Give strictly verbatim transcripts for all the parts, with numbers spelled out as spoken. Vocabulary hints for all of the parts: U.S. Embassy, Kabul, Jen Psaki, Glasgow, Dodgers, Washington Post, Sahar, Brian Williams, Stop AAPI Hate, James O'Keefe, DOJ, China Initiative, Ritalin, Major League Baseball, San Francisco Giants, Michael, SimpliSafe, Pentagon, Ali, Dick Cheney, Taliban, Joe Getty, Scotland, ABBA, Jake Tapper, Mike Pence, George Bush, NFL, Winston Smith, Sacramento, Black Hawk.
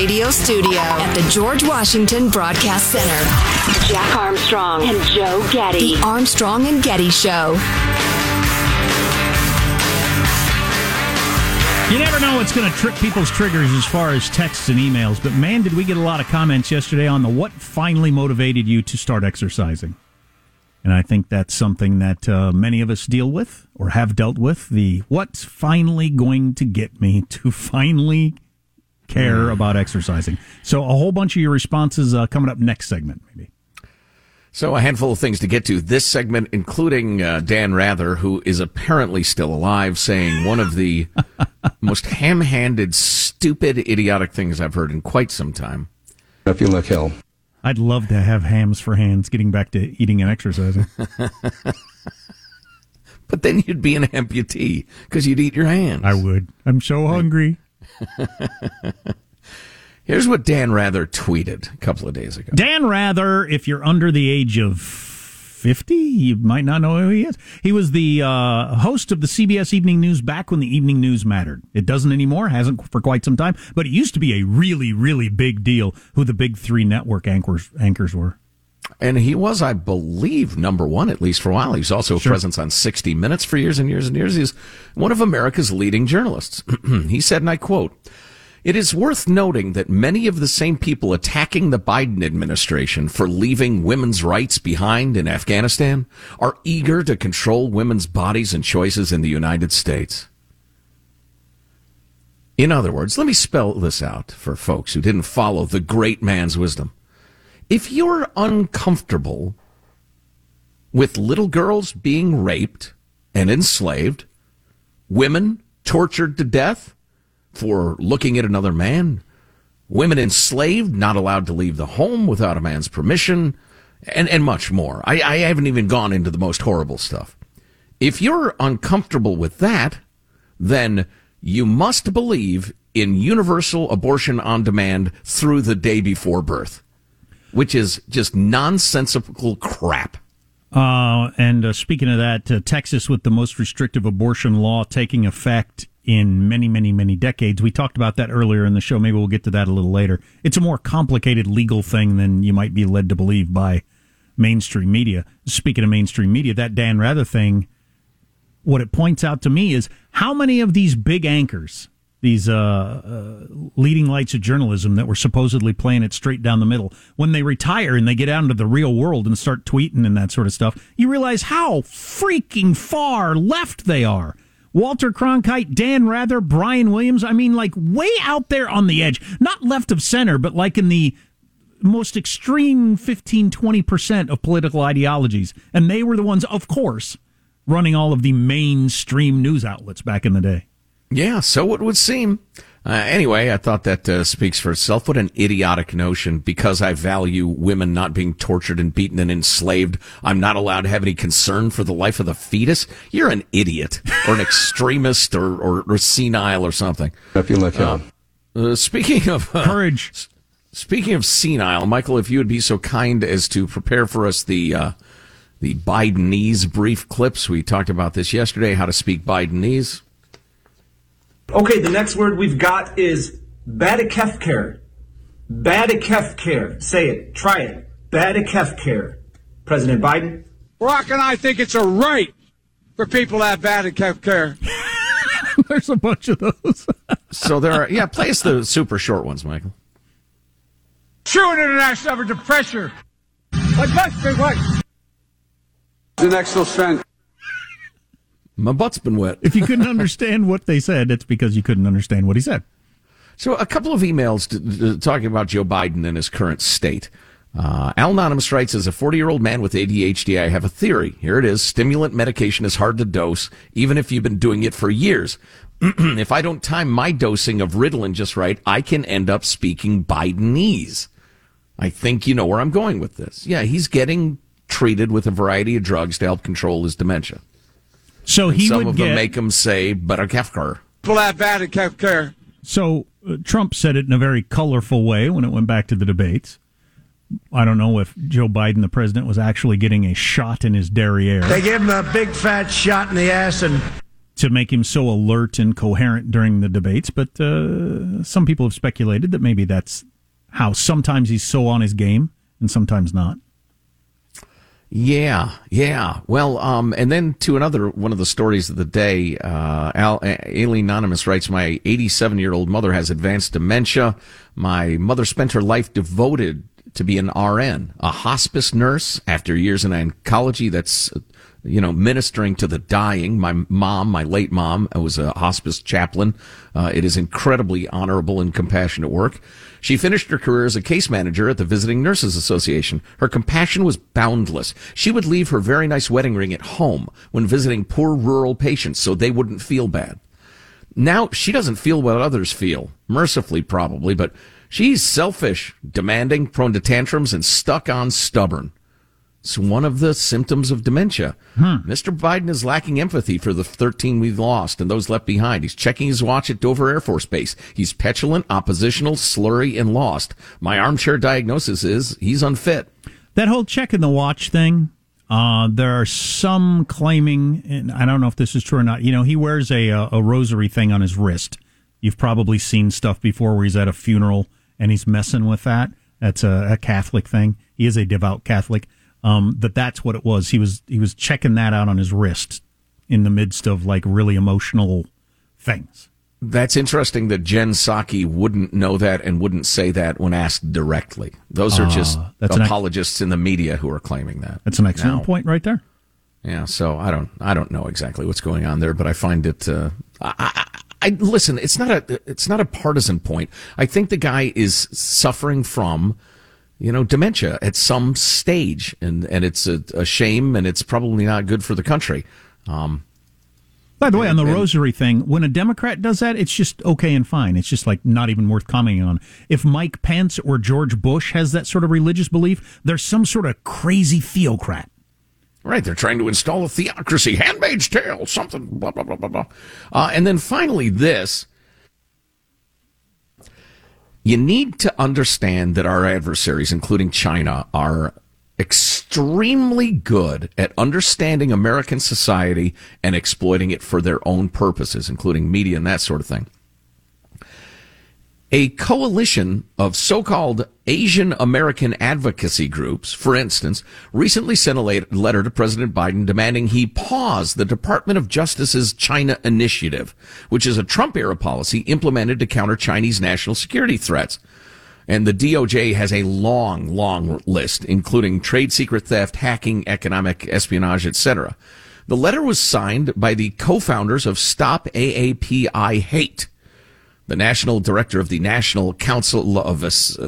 radio studio at the George Washington Broadcast Center. Jack Armstrong and Joe Getty. The Armstrong and Getty Show. You never know what's going to trip people's triggers as far as texts and emails, but man, did we get a lot of comments yesterday on the what finally motivated you to start exercising. And I think that's something that uh, many of us deal with or have dealt with, the what's finally going to get me to finally care about exercising. So a whole bunch of your responses uh, coming up next segment, maybe. So a handful of things to get to this segment, including uh, Dan Rather, who is apparently still alive, saying one of the most ham-handed, stupid, idiotic things I've heard in quite some time. Up you look, hell. I'd love to have hams for hands, getting back to eating and exercising. But then you'd be an amputee because you'd eat your hands. I would. I'm so hungry. Here's what Dan Rather tweeted a couple of days ago. Dan Rather, if you're under the age of fifty, you might not know who he is. He was the uh, host of the C B S Evening News back when the evening news mattered. It doesn't anymore, hasn't for quite some time, but it used to be a really, really big deal who the big three network anchors, anchors were. And he was, I believe, number one, at least for a while. He was also sure. a presence on sixty minutes for years and years and years. He's one of America's leading journalists. He said, and I quote, "It is worth noting that many of the same people attacking the Biden administration for leaving women's rights behind in Afghanistan are eager to control women's bodies and choices in the United States." In other words, let me spell this out for folks who didn't follow the great man's wisdom. If you're uncomfortable with little girls being raped and enslaved, women tortured to death for looking at another man, women enslaved, not allowed to leave the home without a man's permission, and, and much more. I, I haven't even gone into the most horrible stuff. If you're uncomfortable with that, then you must believe in universal abortion on demand through the day before birth, which is just nonsensical crap. Uh, and uh, speaking of that, uh, Texas, with the most restrictive abortion law taking effect in many, many, many decades. We talked about that earlier in the show. Maybe we'll get to that a little later. It's a more complicated legal thing than you might be led to believe by mainstream media. Speaking of mainstream media, that Dan Rather thing, what it points out to me is how many of these big anchors, these uh, uh, leading lights of journalism that were supposedly playing it straight down the middle, when they retire and they get out into the real world and start tweeting and that sort of stuff, you realize how freaking far left they are. Walter Cronkite, Dan Rather, Brian Williams. I mean, like way out there on the edge. Not left of center, but like in the most extreme fifteen, twenty percent of political ideologies. And they were the ones, of course, running all of the mainstream news outlets back in the day. Yeah, so it would seem. Uh, anyway, I thought that uh, speaks for itself. What an idiotic notion. Because I value women not being tortured and beaten and enslaved, I'm not allowed to have any concern for the life of the fetus. You're an idiot or an extremist or, or, or senile or something. If you like hell. Uh, uh, speaking of uh, courage, s- speaking of senile, Michael, if you would be so kind as to prepare for us the uh, the Bidenese brief clips. We talked about this yesterday, how to speak Bidenese. Okay, the next word we've got is badakefker. Badakefker. Say it. Try it. Badakefker. President Biden? Barack and I think it's a right for people to have badakefker. There's a bunch of those. So there are, yeah, play us the super short ones, Michael. True international effort to pressure. Like butt's been wet. International strength. My butt's been wet. If you couldn't understand what they said, it's because you couldn't understand what he said. So a couple of emails to, to, talking about Joe Biden and his current state. Uh, Al Anonymous writes, as a forty-year-old man with A D H D, I have a theory. Here it is. Stimulant medication is hard to dose, even if you've been doing it for years. If I don't time my dosing of Ritalin just right, I can end up speaking Bidenese. I think you know where I'm going with this. Yeah, he's getting treated with a variety of drugs to help control his dementia. So he some would of them get, make him say, but a kefker. So uh, Trump said it in a very colorful way when it went back to the debates. I don't know if Joe Biden, the president, was actually getting a shot in his derriere. They gave him a big fat shot in the ass and to make him so alert and coherent during the debates. But uh, some people have speculated that maybe that's how sometimes he's so on his game and sometimes not. Yeah, yeah. Well, um, and then to another one of the stories of the day, uh, Al, Aileen Anonymous writes, my eighty-seven-year-old mother has advanced dementia. My mother spent her life devoted to be an R N, a hospice nurse, after years in oncology. That's, you know, ministering to the dying. My mom, my late mom, was a hospice chaplain. Uh, it is incredibly honorable and compassionate work. She finished her career as a case manager at the Visiting Nurses Association. Her compassion was boundless. She would leave her very nice wedding ring at home when visiting poor rural patients so they wouldn't feel bad. Now she doesn't feel what others feel, mercifully probably, but she's selfish, demanding, prone to tantrums, and stuck on stubborn. It's one of the symptoms of dementia. Hmm. Mister Biden is lacking empathy for the thirteen we've lost and those left behind. He's checking his watch at Dover Air Force Base. He's petulant, oppositional, slurry, and lost. My armchair diagnosis is he's unfit. That whole check in the watch thing, uh, there are some claiming, and I don't know if this is true or not, you know, he wears a, a rosary thing on his wrist. You've probably seen stuff before where he's at a funeral and he's messing with that. That's a, a Catholic thing. He is a devout Catholic. Um, that that's what it was. He was he was checking that out on his wrist in the midst of, like, really emotional things. That's interesting that Jen Psaki wouldn't know that and wouldn't say that when asked directly. Those are uh, just apologists ex- in the media who are claiming that. That's an excellent now, point right there. Yeah, so I don't I don't know exactly what's going on there, but I find it. Uh, I, I, I listen. It's not a it's not a partisan point. I think the guy is suffering from, you know, dementia at some stage, and, and it's a, a shame, and it's probably not good for the country. Um, By the way, and, on the and, rosary thing, when a Democrat does that, it's just okay and fine. It's just, like, not even worth commenting on. If Mike Pence or George Bush has that sort of religious belief, there's some sort of crazy theocrat. Right, they're trying to install a theocracy, handmaid's tale, something, blah, blah, blah, blah, blah. Uh, and then finally this. You need to understand that our adversaries, including China, are extremely good at understanding American society and exploiting it for their own purposes, including media and that sort of thing. A coalition of so-called Asian American advocacy groups, for instance, recently sent a letter to President Biden demanding he pause the Department of Justice's China Initiative, which is a Trump-era policy implemented to counter Chinese national security threats. And the D O J has a long, long list, including trade secret theft, hacking, economic espionage, et cetera. The letter was signed by the co-founders of Stop A A P I Hate, the national director of the National Council of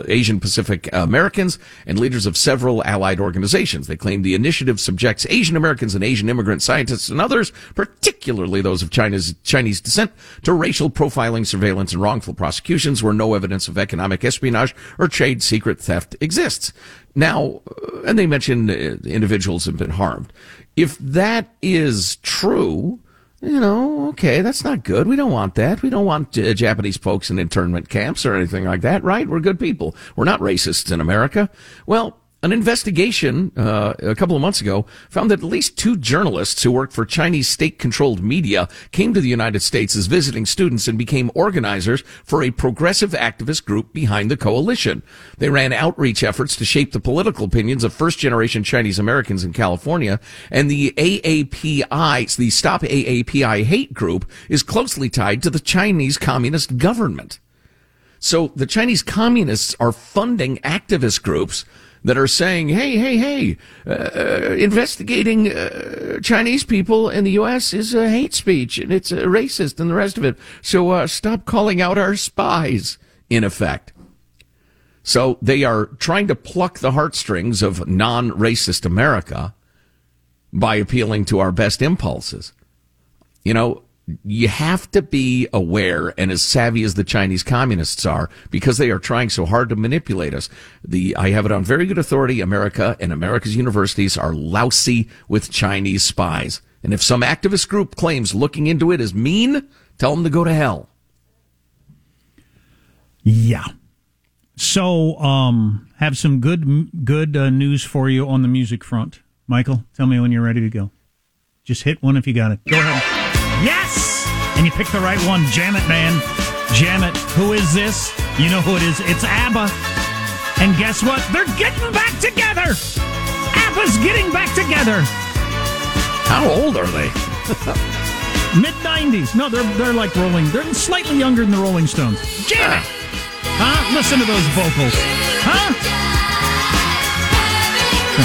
Asian Pacific Americans, and leaders of several allied organizations. They claim the initiative subjects Asian Americans and Asian immigrant scientists and others, particularly those of China's Chinese descent, to racial profiling, surveillance, and wrongful prosecutions where no evidence of economic espionage or trade secret theft exists. Now, and they mention individuals have been harmed. If that is true, you know, okay, that's not good. We don't want that. We don't want uh, Japanese folks in internment camps or anything like that, right? We're good people. We're not racists in America. Well, an investigation uh, a couple of months ago found that at least two journalists who worked for Chinese state-controlled media came to the United States as visiting students and became organizers for a progressive activist group behind the coalition. They ran outreach efforts to shape the political opinions of first-generation Chinese Americans in California, and the A A P I, the Stop A A P I Hate group, is closely tied to the Chinese Communist government. So the Chinese Communists are funding activist groups that are saying, hey, hey, hey, uh, investigating uh, Chinese people in the U S is uh, hate speech, and it's uh, racist and the rest of it. So uh, stop calling out our spies, in effect. So they are trying to pluck the heartstrings of non-racist America by appealing to our best impulses. You know, you have to be aware and as savvy as the Chinese communists are, because they are trying so hard to manipulate us. The I have it on very good authority, America and America's universities are lousy with Chinese spies. And if some activist group claims looking into it is mean, tell them to go to hell. Yeah. So um, have some good, good uh, news for you on the music front. Michael, tell me when you're ready to go. Just hit one if you got it. Go ahead. Yes! And you picked the right one. Jam it, man. Jam it. Who is this? You know who it is. It's ABBA. And guess what? They're getting back together. ABBA's getting back together. How old are they? mid nineties. No, they're they're like Rolling. They're slightly younger than the Rolling Stones. Jam it. Huh? Listen to those vocals. Huh?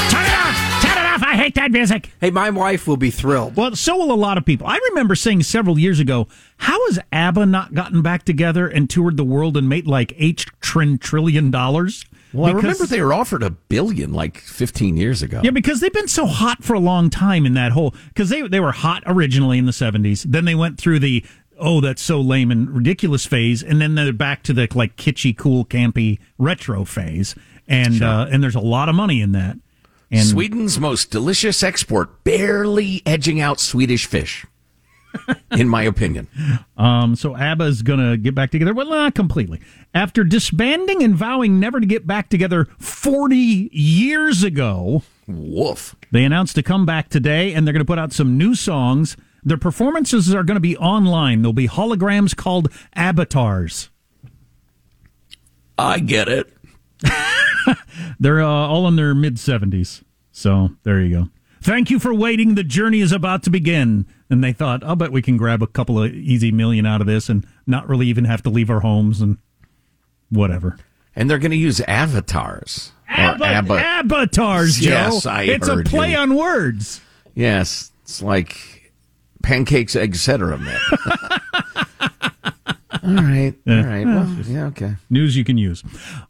Turn it off. Turn it off. I hate that music. Hey, my wife will be thrilled. Well, so will a lot of people. I remember saying several years ago, how has ABBA not gotten back together and toured the world and made like eight trillion dollars? Well, because, I remember they were offered a billion like fifteen years ago. Yeah, because they've been so hot for a long time in that whole... Because they, they were hot originally in the seventies. Then they went through the, oh, that's so lame and ridiculous phase. And then they're back to the like kitschy, cool, campy retro phase. And sure. uh, and there's a lot of money in that. And Sweden's most delicious export, barely edging out Swedish fish, in my opinion. Um, so ABBA's going to get back together. Well, not completely. After disbanding and vowing never to get back together forty years ago, woof, they announced a comeback today, and they're going to put out some new songs. Their performances are going to be online. There'll be holograms called avatars. I get it. They're uh, all in their mid seventies. So there you go. Thank you for waiting. The journey is about to begin. And they thought, I'll bet we can grab a couple of easy million out of this and not really even have to leave our homes and whatever. And they're going to use avatars. Ab- Abba- avatars, Joe. Yes, I It's heard a play you. on words. Yes, it's like pancakes, et cetera. All right, all right. Well, yeah, okay. News you can use.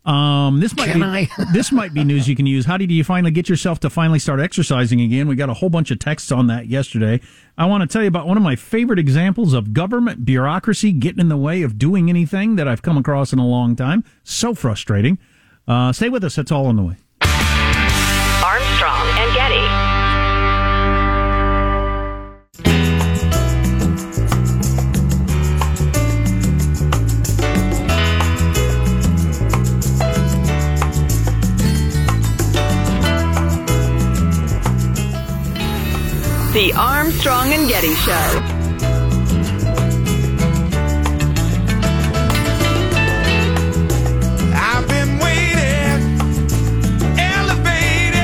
Um, this might can be, I? This might be news you can use. How did you finally get yourself to finally start exercising again? We got a whole bunch of texts on that yesterday. I want to tell you about one of my favorite examples of government bureaucracy getting in the way of doing anything that I've come across in a long time. So frustrating. Uh, stay with us. That's all on the way. Armstrong and Getty. The Armstrong and Getty Show. I've been waiting, elevated.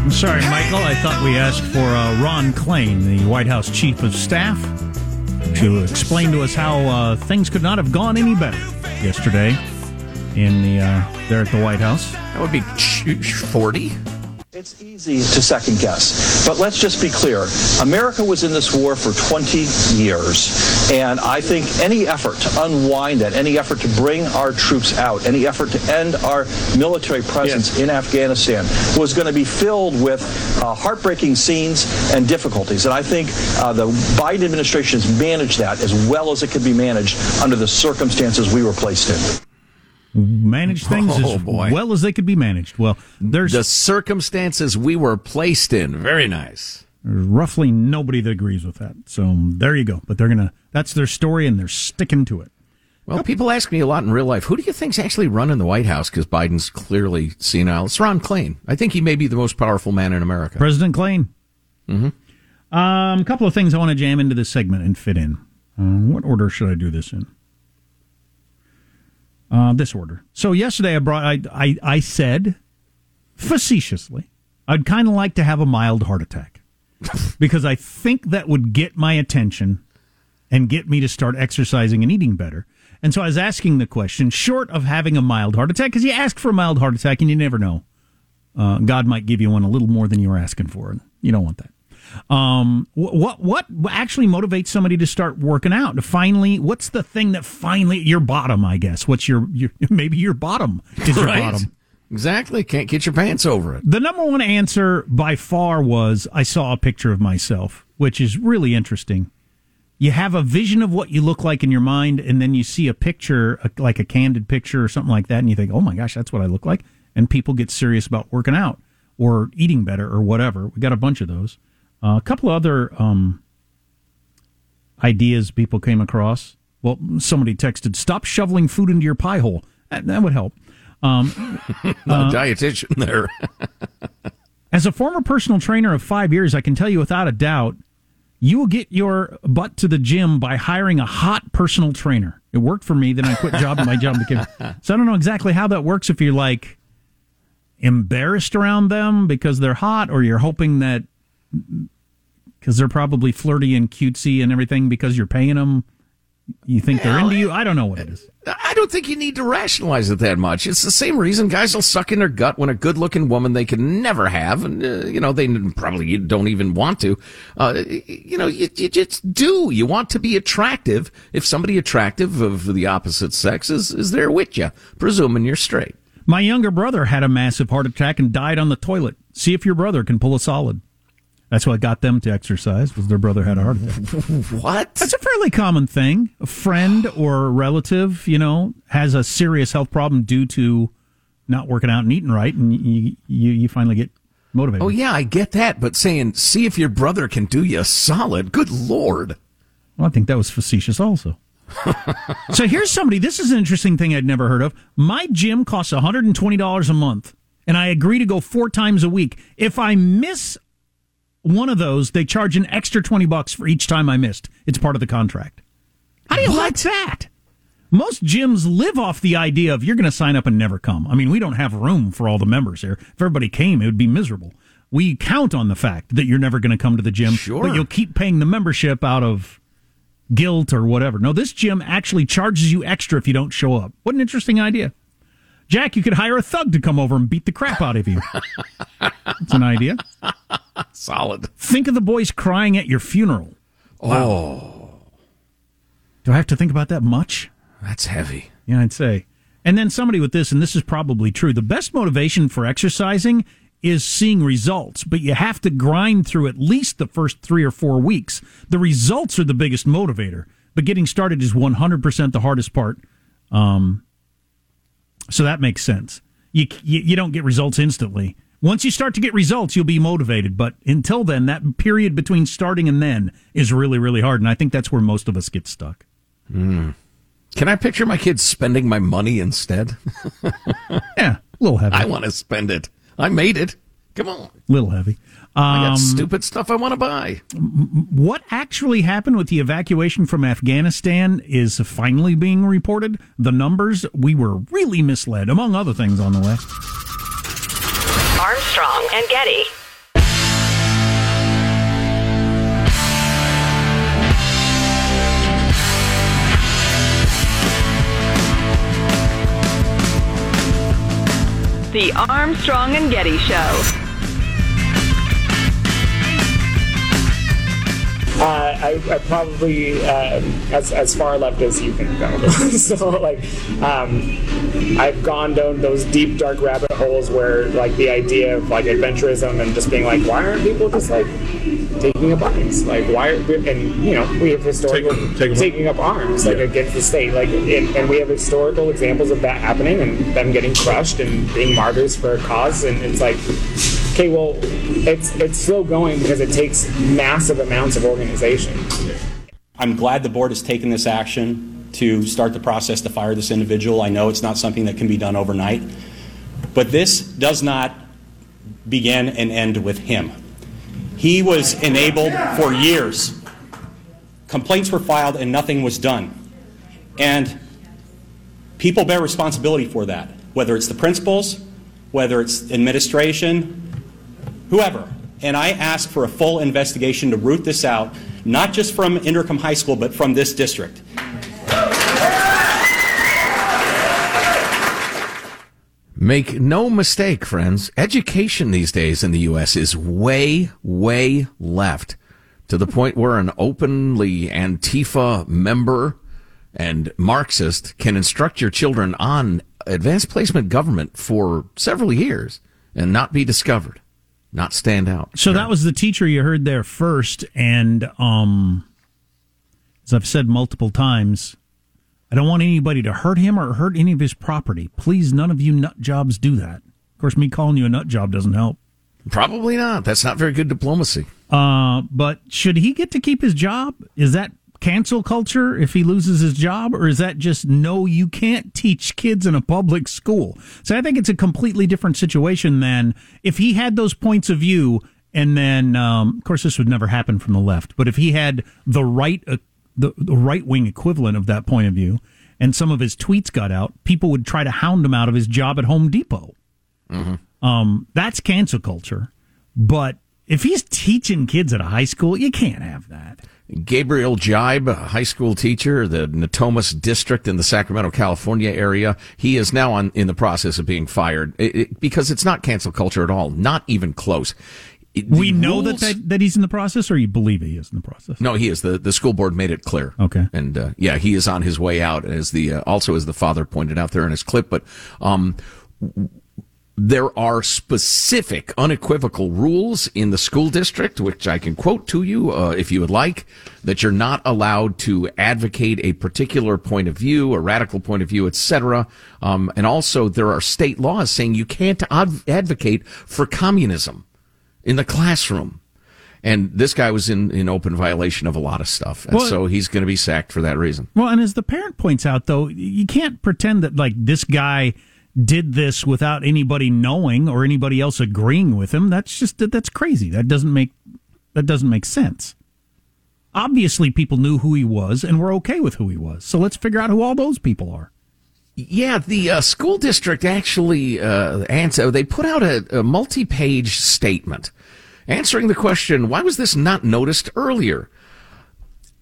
I'm sorry, Michael. I thought we asked for uh, Ron Klain, the White House Chief of Staff, to explain to us how uh, things could not have gone any better yesterday in the uh, there at the White House. That would be forty. It's easy to second guess, but let's just be clear. America was in this war for twenty years, and I think any effort to unwind that, any effort to bring our troops out, any effort to end our military presence yes. in Afghanistan was going to be filled with uh, heartbreaking scenes and difficulties. And I think uh, the Biden administration has managed that as well as it could be managed under the circumstances we were placed in. Manage things oh, as boy. well as they could be managed. Well, there's the circumstances we were placed in. Very nice. There's roughly nobody that agrees with that. So there you go. But they're gonna. That's their story, and they're sticking to it. Well, yep. People ask me a lot in real life. Who do you think's actually running the White House? Because Biden's clearly senile. It's Ron Klain. I think he may be the most powerful man in America. President Klain. Mm-hmm. Um, a couple of things I want to jam into this segment and fit in. Uh, what order should I do this in? Uh, this order. So yesterday I brought, I, I, I said facetiously, I'd kind of like to have a mild heart attack because I think that would get my attention and get me to start exercising and eating better. And so I was asking the question, short of having a mild heart attack, because you ask for a mild heart attack and you never know. Uh, God might give you one a little more than you were asking for, and you don't want that. Um, what what actually motivates somebody to start working out? To finally, what's the thing that finally your bottom? I guess what's your your maybe your bottom is your right? bottom. Exactly, can't get your pants over it. The number one answer by far was I saw a picture of myself, which is really interesting. You have a vision of what you look like in your mind, and then you see a picture, like a candid picture or something like that, and you think, oh my gosh, that's what I look like. And people get serious about working out or eating better or whatever. We got a bunch of those. Uh, a couple of other um, ideas people came across. Well, somebody texted, stop shoveling food into your pie hole. That, that would help. Um, uh, dietitian there. As a former personal trainer of five years, I can tell you without a doubt you will get your butt to the gym by hiring a hot personal trainer. It worked for me, then I quit job and my job became... So I don't know exactly how that works if you're, like, embarrassed around them because they're hot, or you're hoping that... because they're probably flirty and cutesy and everything because you're paying them. You think they're into you? I don't know what it is. I don't think you need to rationalize it that much. It's the same reason guys will suck in their gut when a good-looking woman they can never have, and, uh, you know, they probably don't even want to. Uh, you know, you, you just do. You want to be attractive if somebody attractive of the opposite sex is, is there with you, presuming you're straight. My younger brother had a massive heart attack and died on the toilet. See if your brother can pull a solid. That's what got them to exercise, was their brother had a heart attack. What? That's a fairly common thing. A friend or a relative, you know, has a serious health problem due to not working out and eating right, and you you, you finally get motivated. Oh, yeah, I get that, but saying, see if your brother can do you a solid, good Lord. Well, I think that was facetious also. So here's somebody, this is an interesting thing I'd never heard of. My gym costs one hundred twenty dollars a month, and I agree to go four times a week. If I miss one of those, they charge an extra twenty bucks for each time I missed. It's part of the contract. How do you what? like that? Most gyms live off the idea of you're going to sign up and never come. I mean, we don't have room for all the members here. If everybody came, it would be miserable. We count on the fact that you're never going to come to the gym, sure. But you'll keep paying the membership out of guilt or whatever. No, this gym actually charges you extra if you don't show up. What an interesting idea. Jack, you could hire a thug to come over and beat the crap out of you. That's an idea. Solid. Think of the boys crying at your funeral. Wow. Oh. Do I have to think about that much? That's heavy. Yeah, I'd say. And then somebody with this, and this is probably true, the best motivation for exercising is seeing results, but you have to grind through at least the first three or four weeks. The results are the biggest motivator, but getting started is one hundred percent the hardest part. Um, so that makes sense. You, you, you don't get results instantly. Once you start to get results, you'll be motivated. But until then, that period between starting and then is really, really hard. And I think that's where most of us get stuck. Mm. Can I picture my kids spending my money instead? Yeah, a little heavy. I want to spend it. I made it. Come on. A little heavy. Um, I got stupid stuff I want to buy. What actually happened with the evacuation from Afghanistan is finally being reported. The numbers, we were really misled, among other things on the way. Armstrong and Getty. The Armstrong and Getty Show. Uh, I, I probably um, as as far left as you can go. So like, um, I've gone down those deep dark rabbit holes where like the idea of like adventurism and just being like, why aren't people just like taking up arms? Like why? Are, and you know, we have historical take, take taking up arms like yeah. against the state. Like, it, and we have historical examples of that happening and them getting crushed and being martyrs for a cause. And it's like, okay, well, it's it's slow going because it takes massive amounts of organization. I'm glad the board has taken this action to start the process to fire this individual. I know it's not something that can be done overnight, but this does not begin and end with him. He was enabled for years. Complaints were filed and nothing was done. And people bear responsibility for that, whether it's the principals, whether it's administration, whoever. And I ask for a full investigation to root this out, not just from Intercom High School, but from this district. Make no mistake, friends, education these days in the U S is way, way left, to the point where an openly Antifa member and Marxist can instruct your children on advanced placement government for several years and not be discovered, not stand out. So right? That was the teacher you heard there first, and um, as I've said multiple times, I don't want anybody to hurt him or hurt any of his property. Please, none of you nut jobs do that. Of course, me calling you a nut job doesn't help. Probably not. That's not very good diplomacy. Uh, but should he get to keep his job? Is that cancel culture if he loses his job? Or is that just, no, you can't teach kids in a public school? So I think it's a completely different situation than if he had those points of view And then, um, of course, this would never happen from the left. But if he had the right, uh, the, the right-wing equivalent of that point of view, and some of his tweets got out, people would try to hound him out of his job at Home Depot. Mm-hmm. Um, that's cancel culture. But if he's teaching kids at a high school, you can't have that. Gabriel Gipe, a high school teacher, the Natomas district in the Sacramento, California area, he is now on in the process of being fired it, it, because it's not cancel culture at all, not even close. It, we know rules, that, that that he's in the process, or you believe he is in the process? No, he is. The The school board made it clear. Okay. And, uh, yeah, he is on his way out, as the uh, also as the father pointed out there in his clip. But um, there are specific, unequivocal rules in the school district, which I can quote to you uh, if you would like, that you're not allowed to advocate a particular point of view, a radical point of view, et cetera. Um, and also there are state laws saying you can't ad- advocate for communism in the classroom. And this guy was in, in open violation of a lot of stuff. And well, so he's going to be sacked for that reason. Well, and as the parent points out, though, you can't pretend that, like, this guy did this without anybody knowing or anybody else agreeing with him. That's just, that's crazy. That doesn't make, that doesn't make sense. Obviously, people knew who he was and were okay with who he was. So let's figure out who all those people are. Yeah, the uh, school district actually, uh, answer, they put out a, a multi-page statement answering the question, why was this not noticed earlier?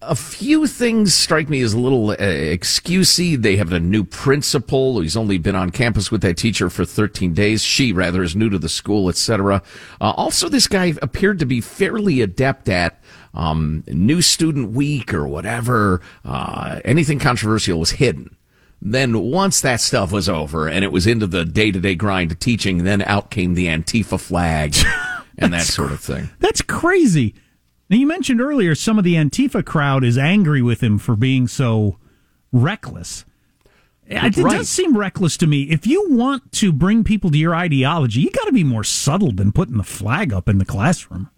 A few things strike me as a little uh, excusey. They have a new principal. He's only been on campus with that teacher for thirteen days. She, rather, is new to the school, et cetera. Uh, also, this guy appeared to be fairly adept at um, New Student Week or whatever. Uh, anything controversial was hidden. Then once that stuff was over and it was into the day-to-day grind of teaching, then out came the Antifa flag and that sort of thing. That's crazy. Now, you mentioned earlier some of the Antifa crowd is angry with him for being so reckless. It, it right. does seem reckless to me. If you want to bring people to your ideology, you got to be more subtle than putting the flag up in the classroom.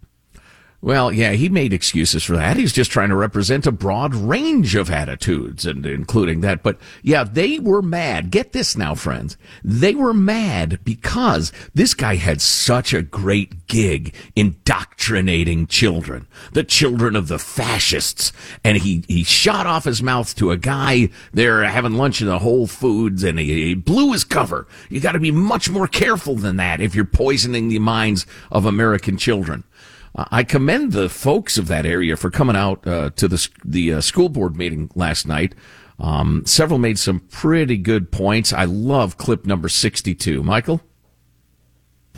Well, yeah, he made excuses for that. He's just trying to represent a broad range of attitudes, and including that. But, yeah, they were mad. Get this now, friends. They were mad because this guy had such a great gig indoctrinating children, the children of the fascists. And he, he shot off his mouth to a guy there having lunch in a Whole Foods, and he, he blew his cover. You got to be much more careful than that if you're poisoning the minds of American children. I commend the folks of that area for coming out uh, to the the uh, school board meeting last night. Um, several made some pretty good points. I love clip number sixty-two. Michael?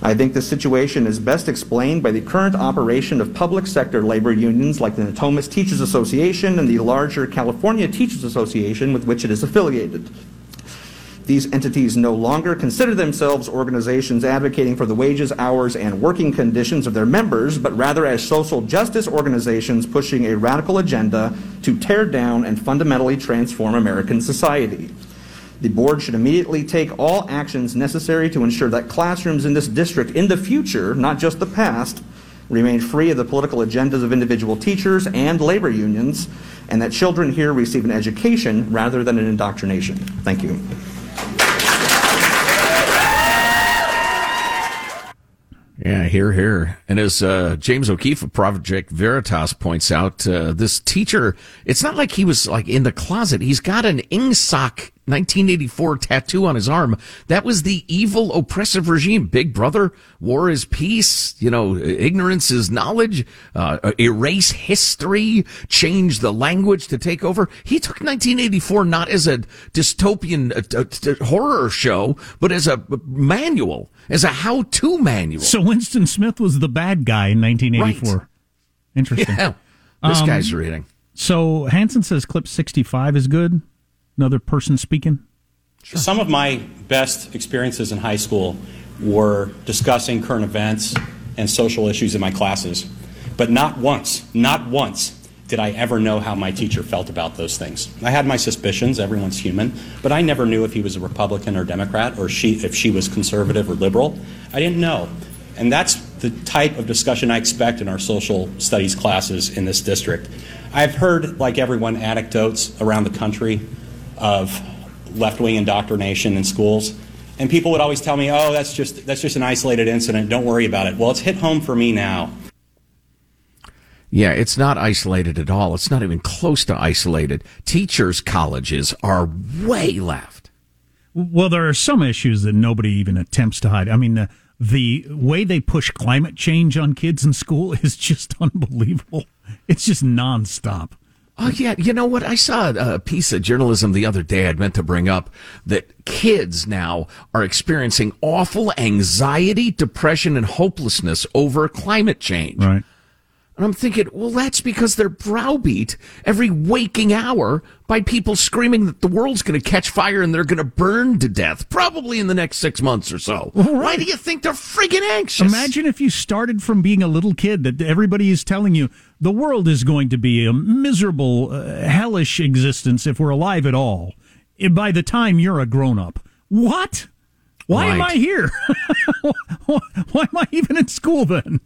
I think the situation is best explained by the current operation of public sector labor unions like the Natomas Teachers Association and the larger California Teachers Association, with which it is affiliated. These entities no longer consider themselves organizations advocating for the wages, hours, and working conditions of their members, but rather as social justice organizations pushing a radical agenda to tear down and fundamentally transform American society. The board should immediately take all actions necessary to ensure that classrooms in this district in the future, not just the past, remain free of the political agendas of individual teachers and labor unions, and that children here receive an education rather than an indoctrination. Thank you. Yeah, here, here. And as uh, James O'Keefe of Project Veritas points out, uh, this teacher, it's not like he was like in the closet. He's got an INGSOC nineteen eighty-four tattoo on his arm. That was the evil, oppressive regime. Big Brother, war is peace, you know, ignorance is knowledge, uh, erase history, change the language to take over. He took nineteen eighty-four not as a dystopian uh, uh, horror show, but as a manual, as a how-to manual. So Winston Smith was the bad guy in nineteen eighty-four. Right. Interesting. Yeah, this um, guy's reading. So Hansen says clip sixty-five is good. Another person speaking. Sure. Some of my best experiences in high school were discussing current events and social issues in my classes. But not once, not once did I ever know how my teacher felt about those things. I had my suspicions, everyone's human, but I never knew if he was a Republican or Democrat, or she, if she was conservative or liberal. I didn't know. And that's the type of discussion I expect in our social studies classes in this district. I've heard, like everyone, anecdotes around the country of left-wing indoctrination in schools, and people would always tell me, oh, that's just that's just an isolated incident, don't worry about it. Well, it's hit home for me now. Yeah, it's not isolated at all. It's not even close to isolated. Teachers' colleges are way left. Well, there are some issues that nobody even attempts to hide. I mean, the, the way they push climate change on kids in school is just unbelievable. It's just nonstop. Oh, yeah. You know what? I saw a piece of journalism the other day I'd meant to bring up that kids now are experiencing awful anxiety, depression, and hopelessness over climate change. Right. And I'm thinking, well, that's because they're browbeat every waking hour by people screaming that the world's going to catch fire and they're going to burn to death, probably in the next six months or so. Right. Why do you think they're friggin' anxious? Imagine if you started from being a little kid that everybody is telling you the world is going to be a miserable, uh, hellish existence if we're alive at all. And by the time you're a grown-up, what? Why right. am I here? Why am I even in school then?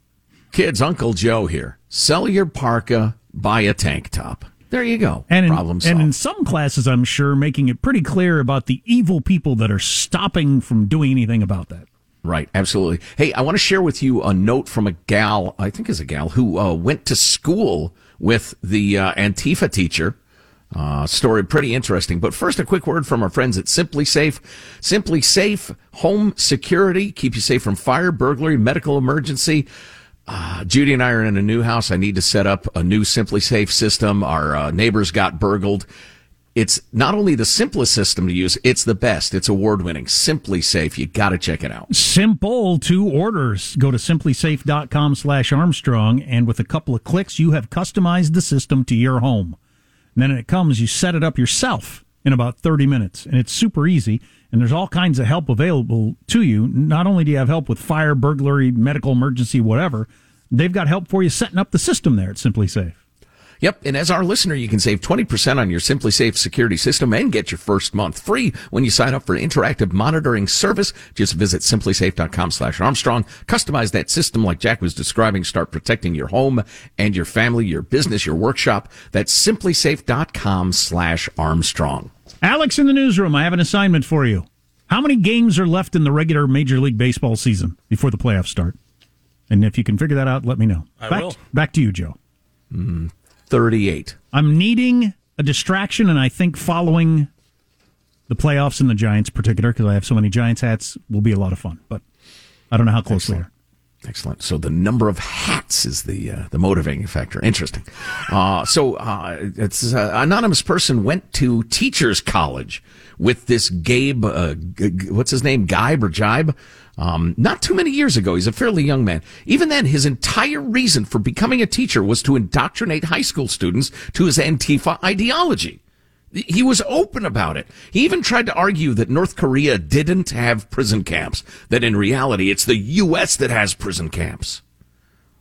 Kids, Uncle Joe here. Sell your parka, buy a tank top. There you go. And in, Problem solved. And in some classes, I'm sure, making it pretty clear about the evil people that are stopping from doing anything about that. Right, absolutely. Hey, I want to share with you a note from a gal, I think is a gal, who uh, went to school with the uh, Antifa teacher. Uh, story pretty interesting. But first, a quick word from our friends at SimpliSafe. SimpliSafe, home security, keep you safe from fire, burglary, medical emergency. Uh, Judy and I are in a new house. I need to set up a new SimpliSafe system. Our uh, neighbors got burgled. It's not only the simplest system to use, it's the best. It's award-winning. SimpliSafe. You got to check it out. Simple to orders. Go to SimpliSafe.com slash Armstrong, and with a couple of clicks, you have customized the system to your home. And then when it comes, you set it up yourself in about thirty minutes, and it's super easy. And there's all kinds of help available to you. Not only do you have help with fire, burglary, medical emergency, whatever, they've got help for you setting up the system there at SimpliSafe. Yep, and as our listener, you can save twenty percent on your SimpliSafe security system and get your first month free when you sign up for interactive monitoring service. Just visit SimpliSafe.com slash Armstrong. Customize that system like Jack was describing. Start protecting your home and your family, your business, your workshop. That's SimpliSafe.com slash Armstrong. Alex in the newsroom, I have an assignment for you. How many games are left in the regular Major League Baseball season before the playoffs start? And if you can figure that out, let me know. I back, will. Back to you, Joe. Mm, thirty-eight. I'm needing a distraction, and I think following the playoffs and the Giants in particular, because I have so many Giants hats, will be a lot of fun. But I don't know how close Excellent. they are. Excellent. So the number of hats is the uh, the motivating factor. Interesting. Uh, so uh, it's uh, anonymous person went to teacher's college with this Gabe, uh, G- G- what's his name, Gibe or Jibe? Um, not too many years ago. He's a fairly young man. Even then, his entire reason for becoming a teacher was to indoctrinate high school students to his Antifa ideology. He was open about it. He even tried to argue that North Korea didn't have prison camps, that in reality, it's the U S that has prison camps.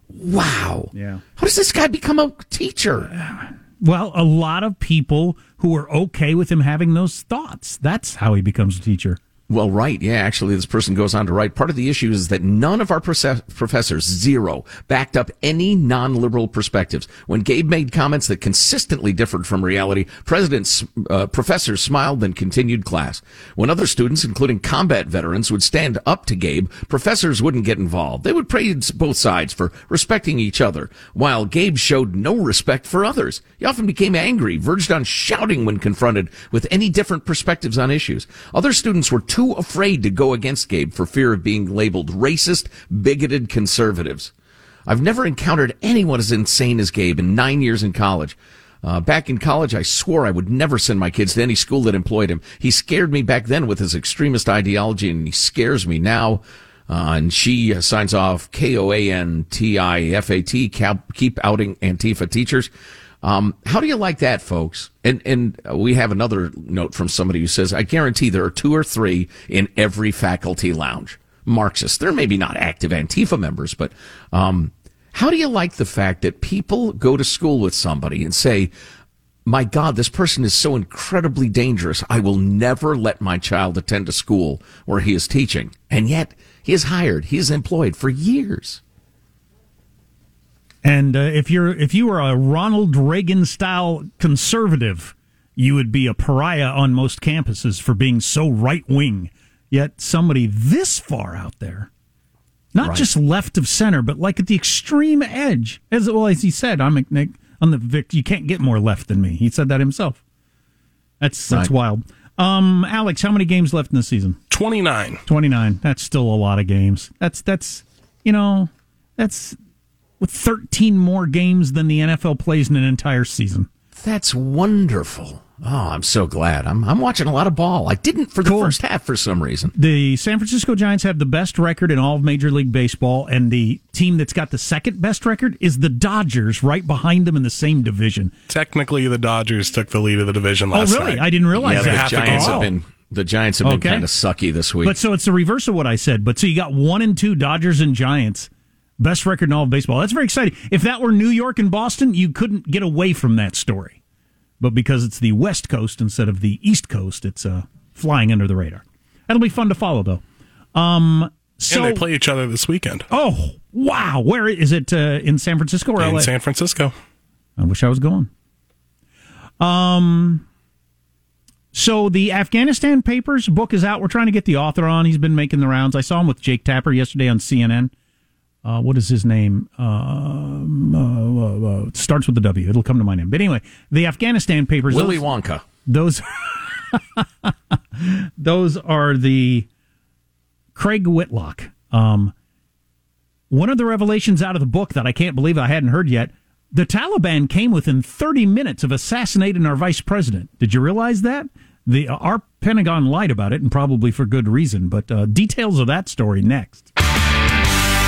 Wow. Yeah. How does this guy become a teacher? Well, a lot of people who are okay with him having those thoughts. That's how he becomes a teacher. Well, right. Yeah, actually, this person goes on to write, part of the issue is that none of our professors, zero, backed up any non-liberal perspectives. When Gabe made comments that consistently differed from reality, presidents, uh, professors smiled and continued class. When other students, including combat veterans, would stand up to Gabe, professors wouldn't get involved. They would praise both sides for respecting each other, while Gabe showed no respect for others. He often became angry, verged on shouting when confronted with any different perspectives on issues. Other students were too too afraid to go against Gabe for fear of being labeled racist, bigoted conservatives. I've never encountered anyone as insane as Gabe in nine years in college. Uh, back in college, I swore I would never send my kids to any school that employed him. He scared me back then with his extremist ideology, and he scares me now. Uh, and she signs off K O A N T I F A T, keep outing Antifa teachers. Um, how do you like that, folks? And and we have another note from somebody who says, I guarantee there are two or three in every faculty lounge. Marxists. They're maybe not active Antifa members, but um, how do you like the fact that people go to school with somebody and say, my God, this person is so incredibly dangerous. I will never let my child attend a school where he is teaching. And yet he is hired. He is employed for years. And uh, if you're if you were a Ronald Reagan style conservative, you would be a pariah on most campuses for being so right wing. Yet somebody this far out there, not right. just left of center, but like at the extreme edge. As well as he said, I'm McNick. I'm the Vic. You can't get more left than me. He said that himself. That's right. That's wild. Um, Alex, how many games left in the season? twenty-nine twenty-nine That's still a lot of games. That's, that's you know, that's with thirteen more games than the N F L plays in an entire season. That's wonderful. Oh, I'm so glad. I'm I'm watching a lot of ball. I didn't for the cool. first half for some reason. The San Francisco Giants have the best record in all of Major League Baseball, and the team that's got the second best record is the Dodgers, right behind them in the same division. Technically, the Dodgers took the lead of the division last night. Oh, really? Night. I didn't realize yeah, that. The Giants have been, the Giants have okay. been kind of sucky this week. But so it's the reverse of what I said. But so you got one and two Dodgers and Giants. Best record in all of baseball. That's very exciting. If that were New York and Boston, you couldn't get away from that story. But because it's the West Coast instead of the East Coast, it's uh, flying under the radar. That'll be fun to follow, though. Um, so, and they play each other this weekend. Oh, wow. Where is it? Uh, in San Francisco or in L A? San Francisco. I wish I was going. Um. So the Afghanistan Papers book is out. We're trying to get the author on. He's been making the rounds. I saw him with Jake Tapper yesterday on C N N. Uh, what is his name? Um, uh, uh, uh, starts with the W. It'll come to my name. But anyway, the Afghanistan Papers. Willy those, Wonka. Those, those are the Craig Whitlock. Um, one of the revelations out of the book that I can't believe I hadn't heard yet, the Taliban came within thirty minutes of assassinating our vice president. Did you realize that? The, our Pentagon lied about it, and probably for good reason. But uh, details of that story next.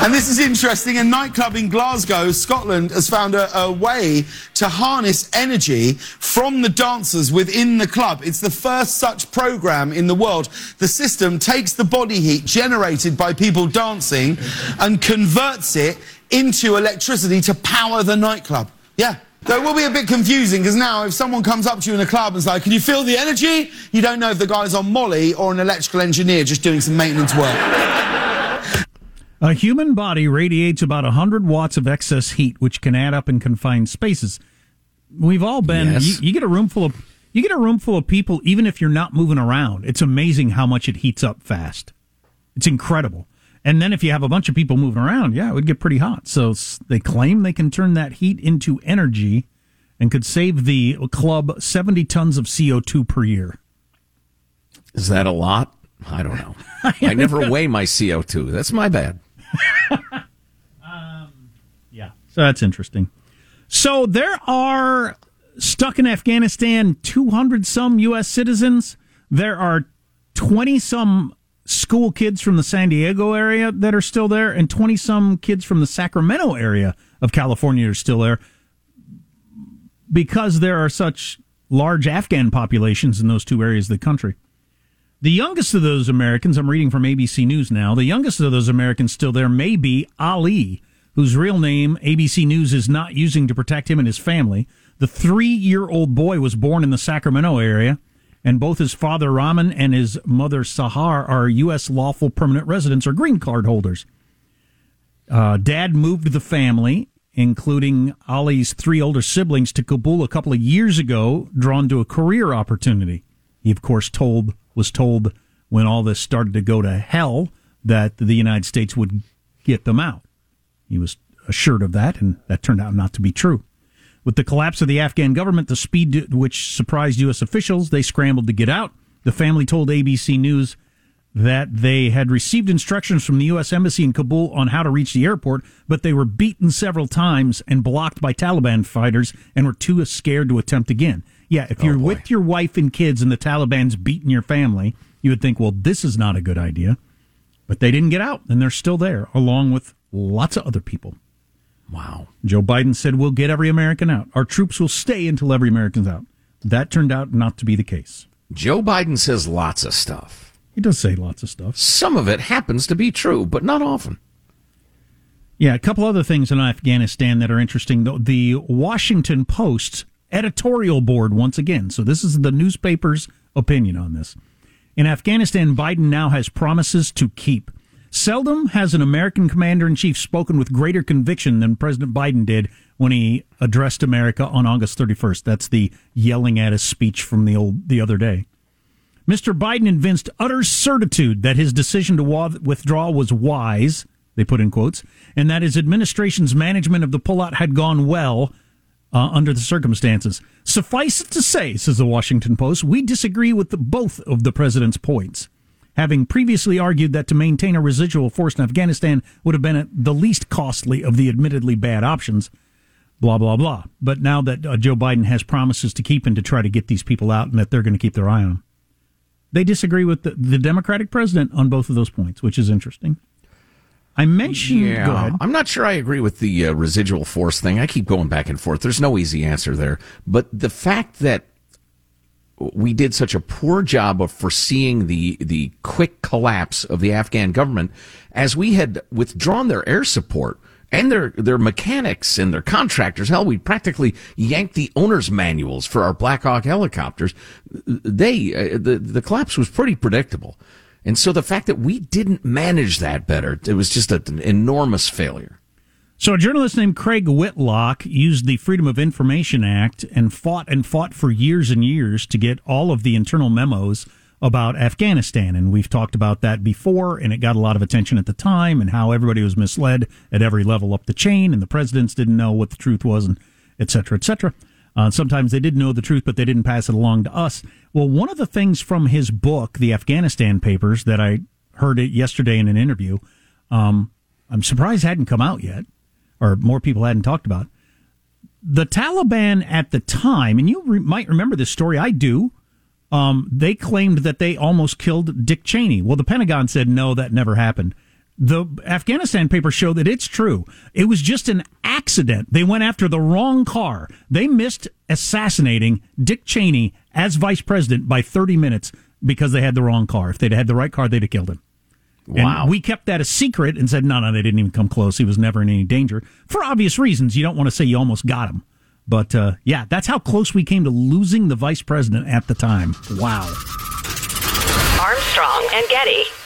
And this is interesting. A nightclub in Glasgow, Scotland, has found a, a way to harness energy from the dancers within the club. It's the first such program in the world. The system takes the body heat generated by people dancing and converts it into electricity to power the nightclub. Yeah. Though it will be a bit confusing, because now if someone comes up to you in a club and is like, can you feel the energy? You don't know if the guy's on Molly or an electrical engineer just doing some maintenance work. A human body radiates about one hundred watts of excess heat, which can add up in confined spaces. We've all been, yes. you, you get a room full of, you get a room full of people, even if you're not moving around. It's amazing how much it heats up fast. It's incredible. And then if you have a bunch of people moving around, yeah, it would get pretty hot. So they claim they can turn that heat into energy and could save the club seventy tons of C O two per year. Is that a lot? I don't know. I never weigh my C O two. That's my bad. um, yeah, so that's interesting. So there are, stuck in Afghanistan, two hundred some U S citizens. There are twenty some school kids from the San Diego area that are still there, and twenty some kids from the Sacramento area of California are still there. Because there are such large Afghan populations in those two areas of the country. The youngest of those Americans, I'm reading from A B C News now, the youngest of those Americans still there may be Ali, whose real name A B C News is not using to protect him and his family. The three-year-old boy was born in the Sacramento area, and both his father, Rahman, and his mother, Sahar, are U S lawful permanent residents or green card holders. Uh, Dad moved the family, including Ali's three older siblings, to Kabul a couple of years ago, drawn to a career opportunity. He, of course, told... was told when all this started to go to hell that the United States would get them out. He was assured of that, and that turned out not to be true. With the collapse of the Afghan government, the speed which surprised U S officials, they scrambled to get out. The family told A B C News that they had received instructions from the U S Embassy in Kabul on how to reach the airport, but they were beaten several times and blocked by Taliban fighters and were too scared to attempt again. Yeah, if you're oh with your wife and kids and the Taliban's beating your family, you would think, well, this is not a good idea. But they didn't get out, and they're still there, along with lots of other people. Wow. Joe Biden said, we'll get every American out. Our troops will stay until every American's out. That turned out not to be the case. Joe Biden says lots of stuff. He does say lots of stuff. Some of it happens to be true, but not often. Yeah, a couple other things in Afghanistan that are interesting. The Washington Post editorial board once again. So this is the newspaper's opinion on this. In Afghanistan, Biden now has promises to keep. Seldom has an American commander-in-chief spoken with greater conviction than President Biden did when he addressed America on August thirty-first. That's the yelling at us speech from the old the other day. Mister Biden evinced utter certitude that his decision to withdraw was wise, they put in quotes, and that his administration's management of the pullout had gone well uh, under the circumstances. Suffice it to say, says the Washington Post, we disagree with the, both of the president's points, having previously argued that to maintain a residual force in Afghanistan would have been the least costly of the admittedly bad options, blah, blah, blah. But now that uh, Joe Biden has promises to keep and to try to get these people out and that they're going to keep their eye on them. They disagree with the, the Democratic president on both of those points, which is interesting. I mentioned... Yeah, go ahead. I'm not sure I agree with the uh, residual force thing. I keep going back and forth. There's no easy answer there. But the fact that we did such a poor job of foreseeing the, the quick collapse of the Afghan government, as we had withdrawn their air support and their, their mechanics and their contractors. Hell, we practically yanked the owner's manuals for our Black Hawk helicopters. They, uh, the, the collapse was pretty predictable. And so the fact that we didn't manage that better, it was just an enormous failure. So a journalist named Craig Whitlock used the Freedom of Information Act and fought and fought for years and years to get all of the internal memos about Afghanistan, and we've talked about that before, and it got a lot of attention at the time, and how everybody was misled at every level up the chain, and the presidents didn't know what the truth was, and et cetera, et cetera. Uh, sometimes they did know the truth, but they didn't pass it along to us. Well, one of the things from his book, The Afghanistan Papers, that I heard it yesterday in an interview, um, I'm surprised hadn't come out yet, or more people hadn't talked about. The Taliban at the time, and you re- might remember this story, I do, Um, they claimed that they almost killed Dick Cheney. Well, the Pentagon said, no, that never happened. The Afghanistan papers show that it's true. It was just an accident. They went after the wrong car. They missed assassinating Dick Cheney as vice president by thirty minutes because they had the wrong car. If they'd had the right car, they'd have killed him. Wow. And we kept that a secret and said, no, no, they didn't even come close. He was never in any danger. For obvious reasons, you don't want to say you almost got him. But, uh, yeah, that's how close we came to losing the vice president at the time. Wow. Armstrong and Getty.